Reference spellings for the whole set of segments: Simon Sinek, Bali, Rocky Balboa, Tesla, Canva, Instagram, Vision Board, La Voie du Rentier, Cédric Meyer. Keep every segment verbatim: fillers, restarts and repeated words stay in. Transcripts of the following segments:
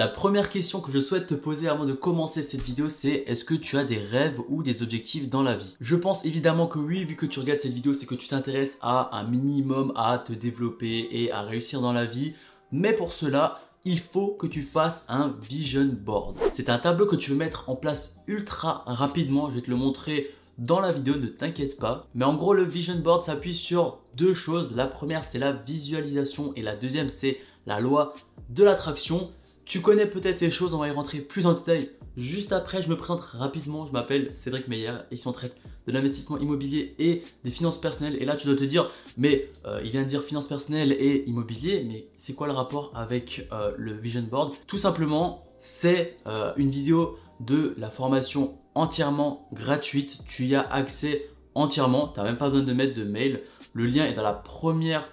La première question que je souhaite te poser avant de commencer cette vidéo, c'est est-ce que tu as des rêves ou des objectifs dans la vie? Je pense évidemment que oui, vu que tu regardes cette vidéo, c'est que tu t'intéresses à un minimum à te développer et à réussir dans la vie. Mais pour cela, il faut que tu fasses un vision board. C'est un tableau que tu veux mettre en place ultra rapidement. Je vais te le montrer dans la vidéo, ne t'inquiète pas. Mais en gros, le vision board s'appuie sur deux choses. La première, c'est la visualisation et la deuxième, c'est la loi de l'attraction. Tu connais peut-être ces choses, on va y rentrer plus en détail juste après. Je me présente rapidement, je m'appelle Cédric Meyer. Ici on traite de l'investissement immobilier et des finances personnelles. Et là tu dois te dire, mais euh, il vient de dire finances personnelles et immobilier, mais c'est quoi le rapport avec euh, le vision board? Tout simplement, c'est euh, une vidéo de la formation entièrement gratuite. Tu y as accès entièrement, tu n'as même pas besoin de mettre de mail. Le lien est dans la première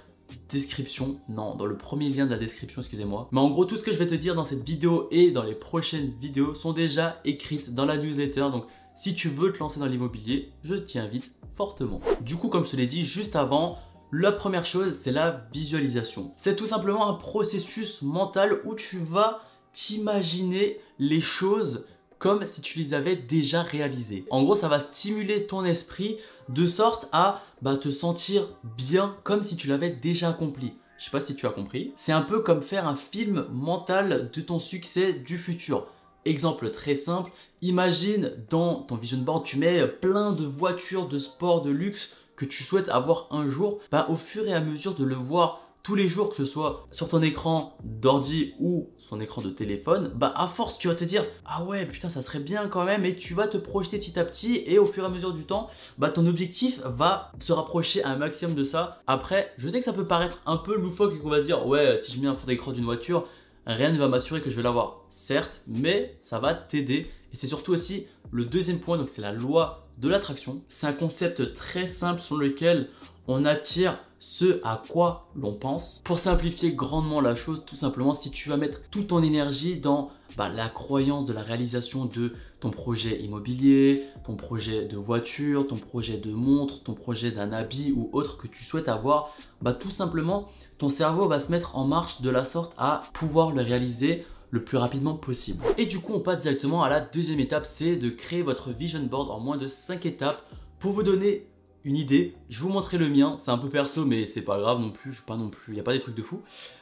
description, non, dans le premier lien de la description, excusez-moi. Mais en gros, tout ce que je vais te dire dans cette vidéo et dans les prochaines vidéos sont déjà écrites dans la newsletter. Donc, si tu veux te lancer dans l'immobilier, je t'y invite fortement. Du coup, comme je te l'ai dit juste avant, la première chose, c'est la visualisation. C'est tout simplement un processus mental où tu vas t'imaginer les choses comme si tu les avais déjà réalisées. En gros, ça va stimuler ton esprit de sorte à bah, te sentir bien comme si tu l'avais déjà accompli. Je sais pas si tu as compris. C'est un peu comme faire un film mental de ton succès du futur. Exemple très simple, imagine dans ton vision board, tu mets plein de voitures de sport, de luxe que tu souhaites avoir un jour. Bah, au fur et à mesure de le voir tous les jours, que ce soit sur ton écran d'ordi ou sur ton écran de téléphone, bah à force tu vas te dire ah ouais putain ça serait bien quand même, et tu vas te projeter petit à petit, et au fur et à mesure du temps bah ton objectif va se rapprocher un maximum de ça. Après, je sais que ça peut paraître un peu loufoque et qu'on va se dire ouais, si je mets un fond d'écran d'une voiture, rien ne va m'assurer que je vais l'avoir, certes, mais ça va t'aider. Et c'est surtout aussi le deuxième point, donc c'est la loi de l'attraction. C'est un concept très simple sur lequel on attire ce à quoi l'on pense. Pour simplifier grandement la chose, tout simplement, si tu vas mettre toute ton énergie dans bah, la croyance de la réalisation de ton projet immobilier, ton projet de voiture, ton projet de montre, ton projet d'un habit ou autre que tu souhaites avoir, bah, tout simplement, ton cerveau va se mettre en marche de la sorte à pouvoir le réaliser le plus rapidement possible. Et du coup, on passe directement à la deuxième étape, c'est de créer votre vision board en moins de cinq étapes. Pour vous donner une idée, je vais vous montrer le mien, c'est un peu perso mais c'est pas grave non plus, je suis pas non plus, il n'y a pas des trucs de fou.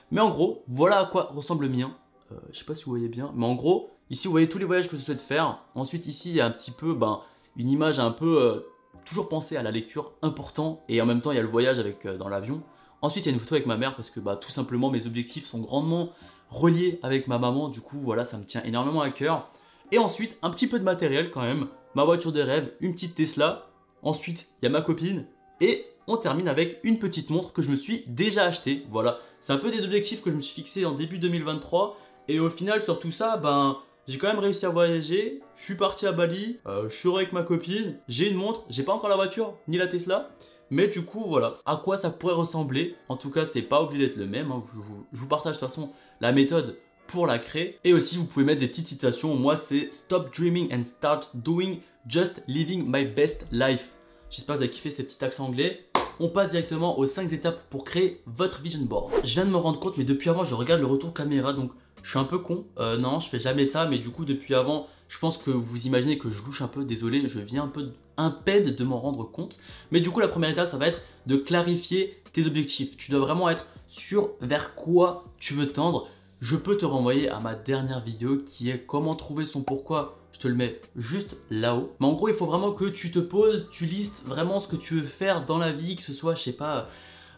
Mais en gros, voilà à quoi ressemble le mien. Euh, je sais pas si vous voyez bien, mais en gros, ici vous voyez tous les voyages que je souhaite faire. Ensuite ici, il y a un petit peu ben, une image un peu, euh, toujours penser à la lecture, important. Et en même temps, il y a le voyage avec euh, dans l'avion. Ensuite, il y a une photo avec ma mère parce que bah, tout simplement, mes objectifs sont grandement reliés avec ma maman. Du coup, voilà, ça me tient énormément à cœur. Et ensuite, un petit peu de matériel quand même. Ma voiture de rêve, une petite Tesla. Ensuite, il y a ma copine et on termine avec une petite montre que je me suis déjà achetée. Voilà, c'est un peu des objectifs que je me suis fixé en début deux mille vingt-trois. Et au final, sur tout ça, ben, j'ai quand même réussi à voyager. Je suis parti à Bali, euh, je suis avec ma copine, j'ai une montre, j'ai pas encore la voiture ni la Tesla. Mais du coup, voilà, à quoi ça pourrait ressembler. En tout cas, c'est pas obligé d'être le même, hein. Je, vous, je vous partage de toute façon la méthode pour la créer. Et aussi, vous pouvez mettre des petites citations. Moi, c'est « Stop dreaming and start doing, just living my best life ». J'espère que vous avez kiffé ces petits accents anglais. On passe directement aux cinq étapes pour créer votre vision board. Je viens de me rendre compte, mais depuis avant, je regarde le retour caméra, donc je suis un peu con. Euh, non, je fais jamais ça, mais du coup, depuis avant, je pense que vous imaginez que je louche un peu. Désolé, je viens un peu à peine de m'en rendre compte. Mais du coup, la première étape, ça va être de clarifier tes objectifs. Tu dois vraiment être sûr vers quoi tu veux tendre. Je peux te renvoyer à ma dernière vidéo qui est comment trouver son pourquoi. Je te le mets juste là-haut. Mais en gros, il faut vraiment que tu te poses, tu listes vraiment ce que tu veux faire dans la vie, que ce soit, je sais pas,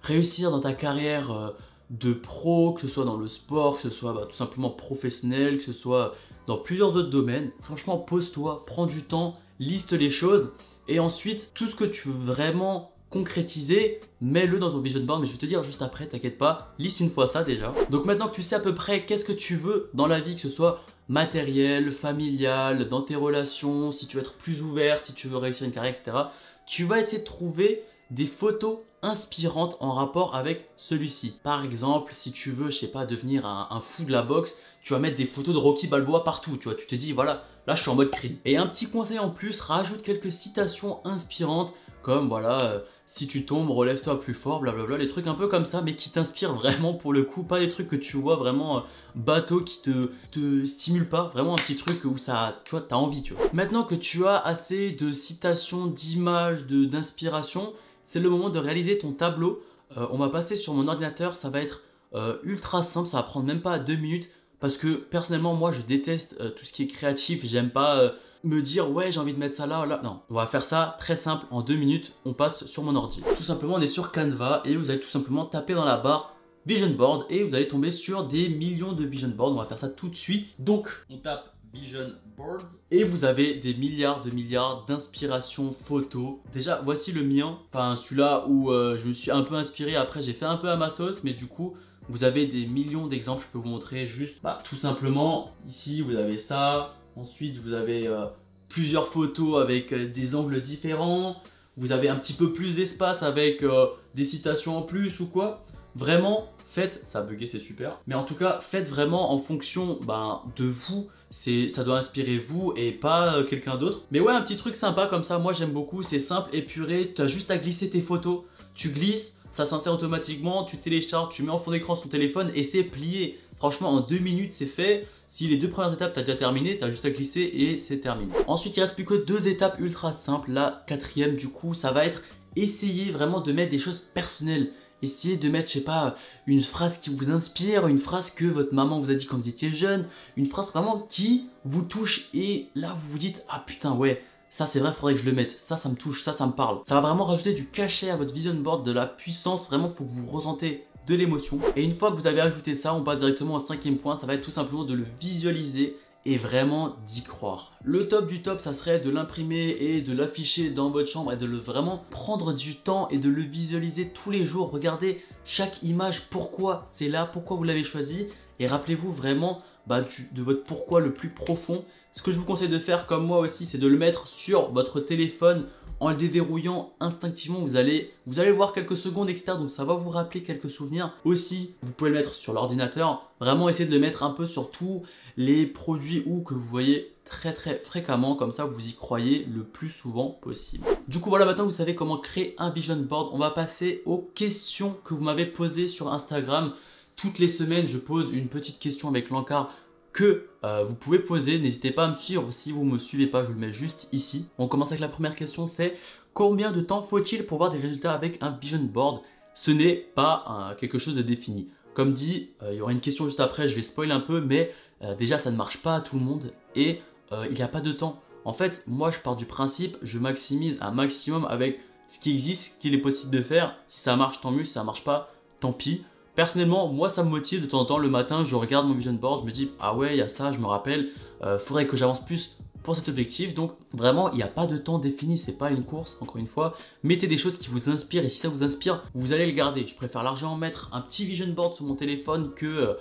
réussir dans ta carrière de pro, que ce soit dans le sport, que ce soit bah, tout simplement professionnel, que ce soit dans plusieurs autres domaines. Franchement, pose-toi, prends du temps, liste les choses et ensuite, tout ce que tu veux vraiment concrétiser, mets-le dans ton vision board, mais je vais te dire juste après, t'inquiète pas, liste une fois ça déjà. Donc maintenant que tu sais à peu près qu'est-ce que tu veux dans la vie, que ce soit matériel, familial, dans tes relations, si tu veux être plus ouvert, si tu veux réussir une carrière, et cetera, tu vas essayer de trouver des photos inspirantes en rapport avec celui-ci. Par exemple, si tu veux, je sais pas, devenir un, un fou de la boxe, tu vas mettre des photos de Rocky Balboa partout, tu vois, tu te dis voilà, là je suis en mode Creed. Et un petit conseil en plus, rajoute quelques citations inspirantes comme voilà, euh, si tu tombes, relève-toi plus fort, blablabla, les trucs un peu comme ça, mais qui t'inspirent vraiment pour le coup, pas des trucs que tu vois vraiment bateau qui te, te stimule pas, vraiment un petit truc où ça, tu vois, t'as envie, tu vois. Maintenant que tu as assez de citations, d'images, d'inspiration, c'est le moment de réaliser ton tableau. Euh, on va passer sur mon ordinateur, ça va être euh, ultra simple, ça va prendre même pas deux minutes, parce que personnellement, moi, je déteste euh, tout ce qui est créatif, j'aime pas euh, me dire « ouais, j'ai envie de mettre ça là, là ». Non, on va faire ça très simple, en deux minutes, on passe sur mon ordi. Tout simplement, on est sur Canva et vous allez tout simplement taper dans la barre « Vision Board » et vous allez tomber sur des millions de Vision Boards, on va faire ça tout de suite. Donc, on tape Vision Boards et vous avez des milliards de milliards d'inspirations photos. Déjà voici le mien, enfin celui-là où euh, je me suis un peu inspiré, après j'ai fait un peu à ma sauce, mais du coup vous avez des millions d'exemples. Je peux vous montrer juste bah, tout simplement ici vous avez ça, ensuite vous avez euh, plusieurs photos avec euh, des angles différents, vous avez un petit peu plus d'espace avec euh, des citations en plus ou quoi. Vraiment faites, ça a bugué c'est super, mais en tout cas faites vraiment en fonction ben, de vous. Ça doit inspirer vous et pas euh, quelqu'un d'autre. Mais ouais, un petit truc sympa comme ça, moi j'aime beaucoup, c'est simple, épuré, tu as juste à glisser tes photos, tu glisses, ça s'insère automatiquement, tu télécharges, tu mets en fond d'écran sur ton téléphone et c'est plié. Franchement, en deux minutes, c'est fait. Si les deux premières étapes, tu as déjà terminé, tu as juste à glisser et c'est terminé. Ensuite, il ne reste plus que deux étapes ultra simples. La quatrième, du coup, ça va être essayer vraiment de mettre des choses personnelles. Essayez de mettre, je sais pas, une phrase qui vous inspire, une phrase que votre maman vous a dit quand vous étiez jeune, une phrase vraiment qui vous touche et là vous vous dites « Ah putain ouais, ça c'est vrai, faudrait que je le mette, ça ça me touche, ça ça me parle ». Ça va vraiment rajouter du cachet à votre vision board, de la puissance, vraiment faut que vous ressentez de l'émotion. Et une fois que vous avez ajouté ça, on passe directement au cinquième point, ça va être tout simplement de le visualiser et vraiment d'y croire. Le top du top, ça serait de l'imprimer et de l'afficher dans votre chambre et de le vraiment prendre du temps et de le visualiser tous les jours. Regardez chaque image, pourquoi c'est là, pourquoi vous l'avez choisi et rappelez-vous vraiment bah, du, de votre pourquoi le plus profond. Ce que je vous conseille de faire comme moi aussi, c'est de le mettre sur votre téléphone en le déverrouillant instinctivement. Vous allez, vous allez voir quelques secondes externes, donc ça va vous rappeler quelques souvenirs. Aussi, vous pouvez le mettre sur l'ordinateur, vraiment essayer de le mettre un peu sur tous les produits ou que vous voyez très très fréquemment, comme ça vous y croyez le plus souvent possible. Du coup voilà, maintenant vous savez comment créer un vision board. On va passer aux questions que vous m'avez posées sur Instagram. Toutes les semaines, je pose une petite question avec l'encart que euh, vous pouvez poser. N'hésitez pas à me suivre. Si vous ne me suivez pas, je le mets juste ici. On commence avec la première question, c'est combien de temps faut-il pour voir des résultats avec un vision board? Ce n'est pas un, quelque chose de défini. Comme dit, euh, il y aura une question juste après, je vais spoiler un peu, mais euh, déjà ça ne marche pas à tout le monde et euh, il n'y a pas de temps. En fait, moi je pars du principe, je maximise un maximum avec ce qui existe, ce qu'il est possible de faire. Si ça marche, tant mieux, si ça ne marche pas, tant pis. Personnellement, moi ça me motive de temps en temps, le matin je regarde mon vision board, je me dis ah ouais il y a ça, je me rappelle, euh, faudrait que j'avance plus pour cet objectif. Donc vraiment il n'y a pas de temps défini, c'est pas une course encore une fois, mettez des choses qui vous inspirent et si ça vous inspire, vous allez le garder. Je préfère largement mettre un petit vision board sur mon téléphone que euh,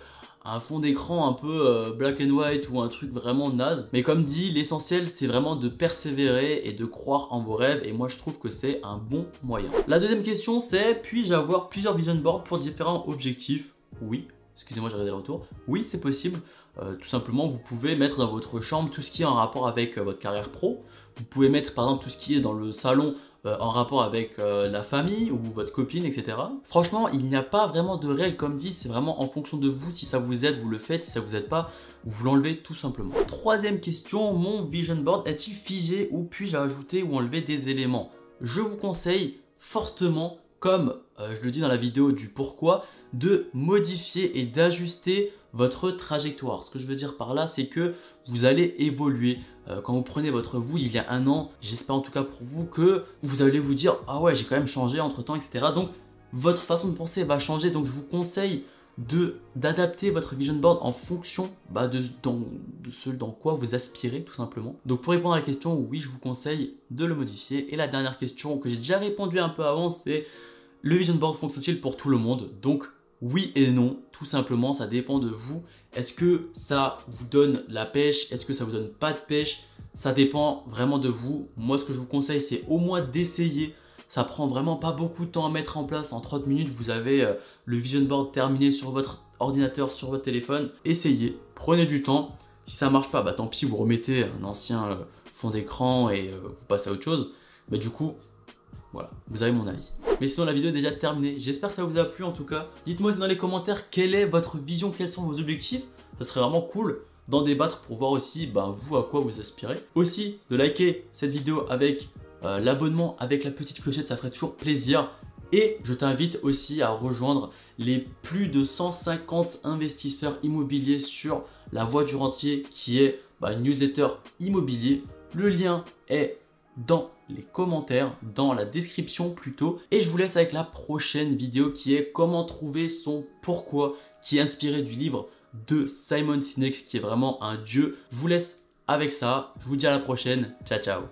un fond d'écran un peu euh, black and white ou un truc vraiment naze. Mais comme dit, l'essentiel c'est vraiment de persévérer et de croire en vos rêves et moi je trouve que c'est un bon moyen. La deuxième question c'est puis-je avoir plusieurs vision boards pour différents objectifs? Oui, excusez-moi j'ai regardé le retour. Oui c'est possible, euh, tout simplement vous pouvez mettre dans votre chambre tout ce qui est en rapport avec euh, votre carrière pro. Vous pouvez mettre par exemple tout ce qui est dans le salon euh, en rapport avec euh, la famille ou votre copine, et cetera. Franchement, il n'y a pas vraiment de règle comme dit, c'est vraiment en fonction de vous. Si ça vous aide, vous le faites. Si ça vous aide pas, vous l'enlevez tout simplement. Troisième question, mon vision board est-il figé ou puis-je ajouter ou enlever des éléments? Je vous conseille fortement, comme euh, je le dis dans la vidéo du pourquoi, de modifier et d'ajuster votre trajectoire. Ce que je veux dire par là, c'est que vous allez évoluer. Euh, quand vous prenez votre vous il y a un an, j'espère en tout cas pour vous que vous allez vous dire « Ah ouais, j'ai quand même changé entre temps, et cetera » Donc, votre façon de penser va changer. Donc, je vous conseille de d'adapter votre vision board en fonction bah, de, dans, de ce dans quoi vous aspirez tout simplement. Donc, pour répondre à la question, oui, je vous conseille de le modifier. Et la dernière question que j'ai déjà répondu un peu avant, c'est « Le vision board fonctionne-t-il pour tout le monde ?» Donc, oui et non, tout simplement, ça dépend de vous. Est-ce que ça vous donne la pêche? Est-ce que ça vous donne pas de pêche? Ça dépend vraiment de vous. Moi, ce que je vous conseille, c'est au moins d'essayer. Ça prend vraiment pas beaucoup de temps à mettre en place. En trente minutes, vous avez euh, le vision board terminé sur votre ordinateur, sur votre téléphone. Essayez, prenez du temps. Si ça marche pas, bah tant pis, vous remettez un ancien euh, fond d'écran et euh, vous passez à autre chose. Mais du coup, Voilà, vous avez mon avis. Mais sinon, la vidéo est déjà terminée. J'espère que ça vous a plu en tout cas. Dites-moi dans les commentaires quelle est votre vision, quels sont vos objectifs. Ça serait vraiment cool d'en débattre pour voir aussi ben, vous à quoi vous aspirez. Aussi, de liker cette vidéo avec euh, l'abonnement, avec la petite clochette, ça ferait toujours plaisir. Et je t'invite aussi à rejoindre les plus de cent cinquante investisseurs immobiliers sur La Voie du Rentier qui est bah, une newsletter immobilier. Le lien est dans les commentaires, dans la description plutôt. Et je vous laisse avec la prochaine vidéo qui est comment trouver son pourquoi, qui est inspiré du livre de Simon Sinek qui est vraiment un dieu. Je vous laisse avec ça. Je vous dis à la prochaine. Ciao, ciao.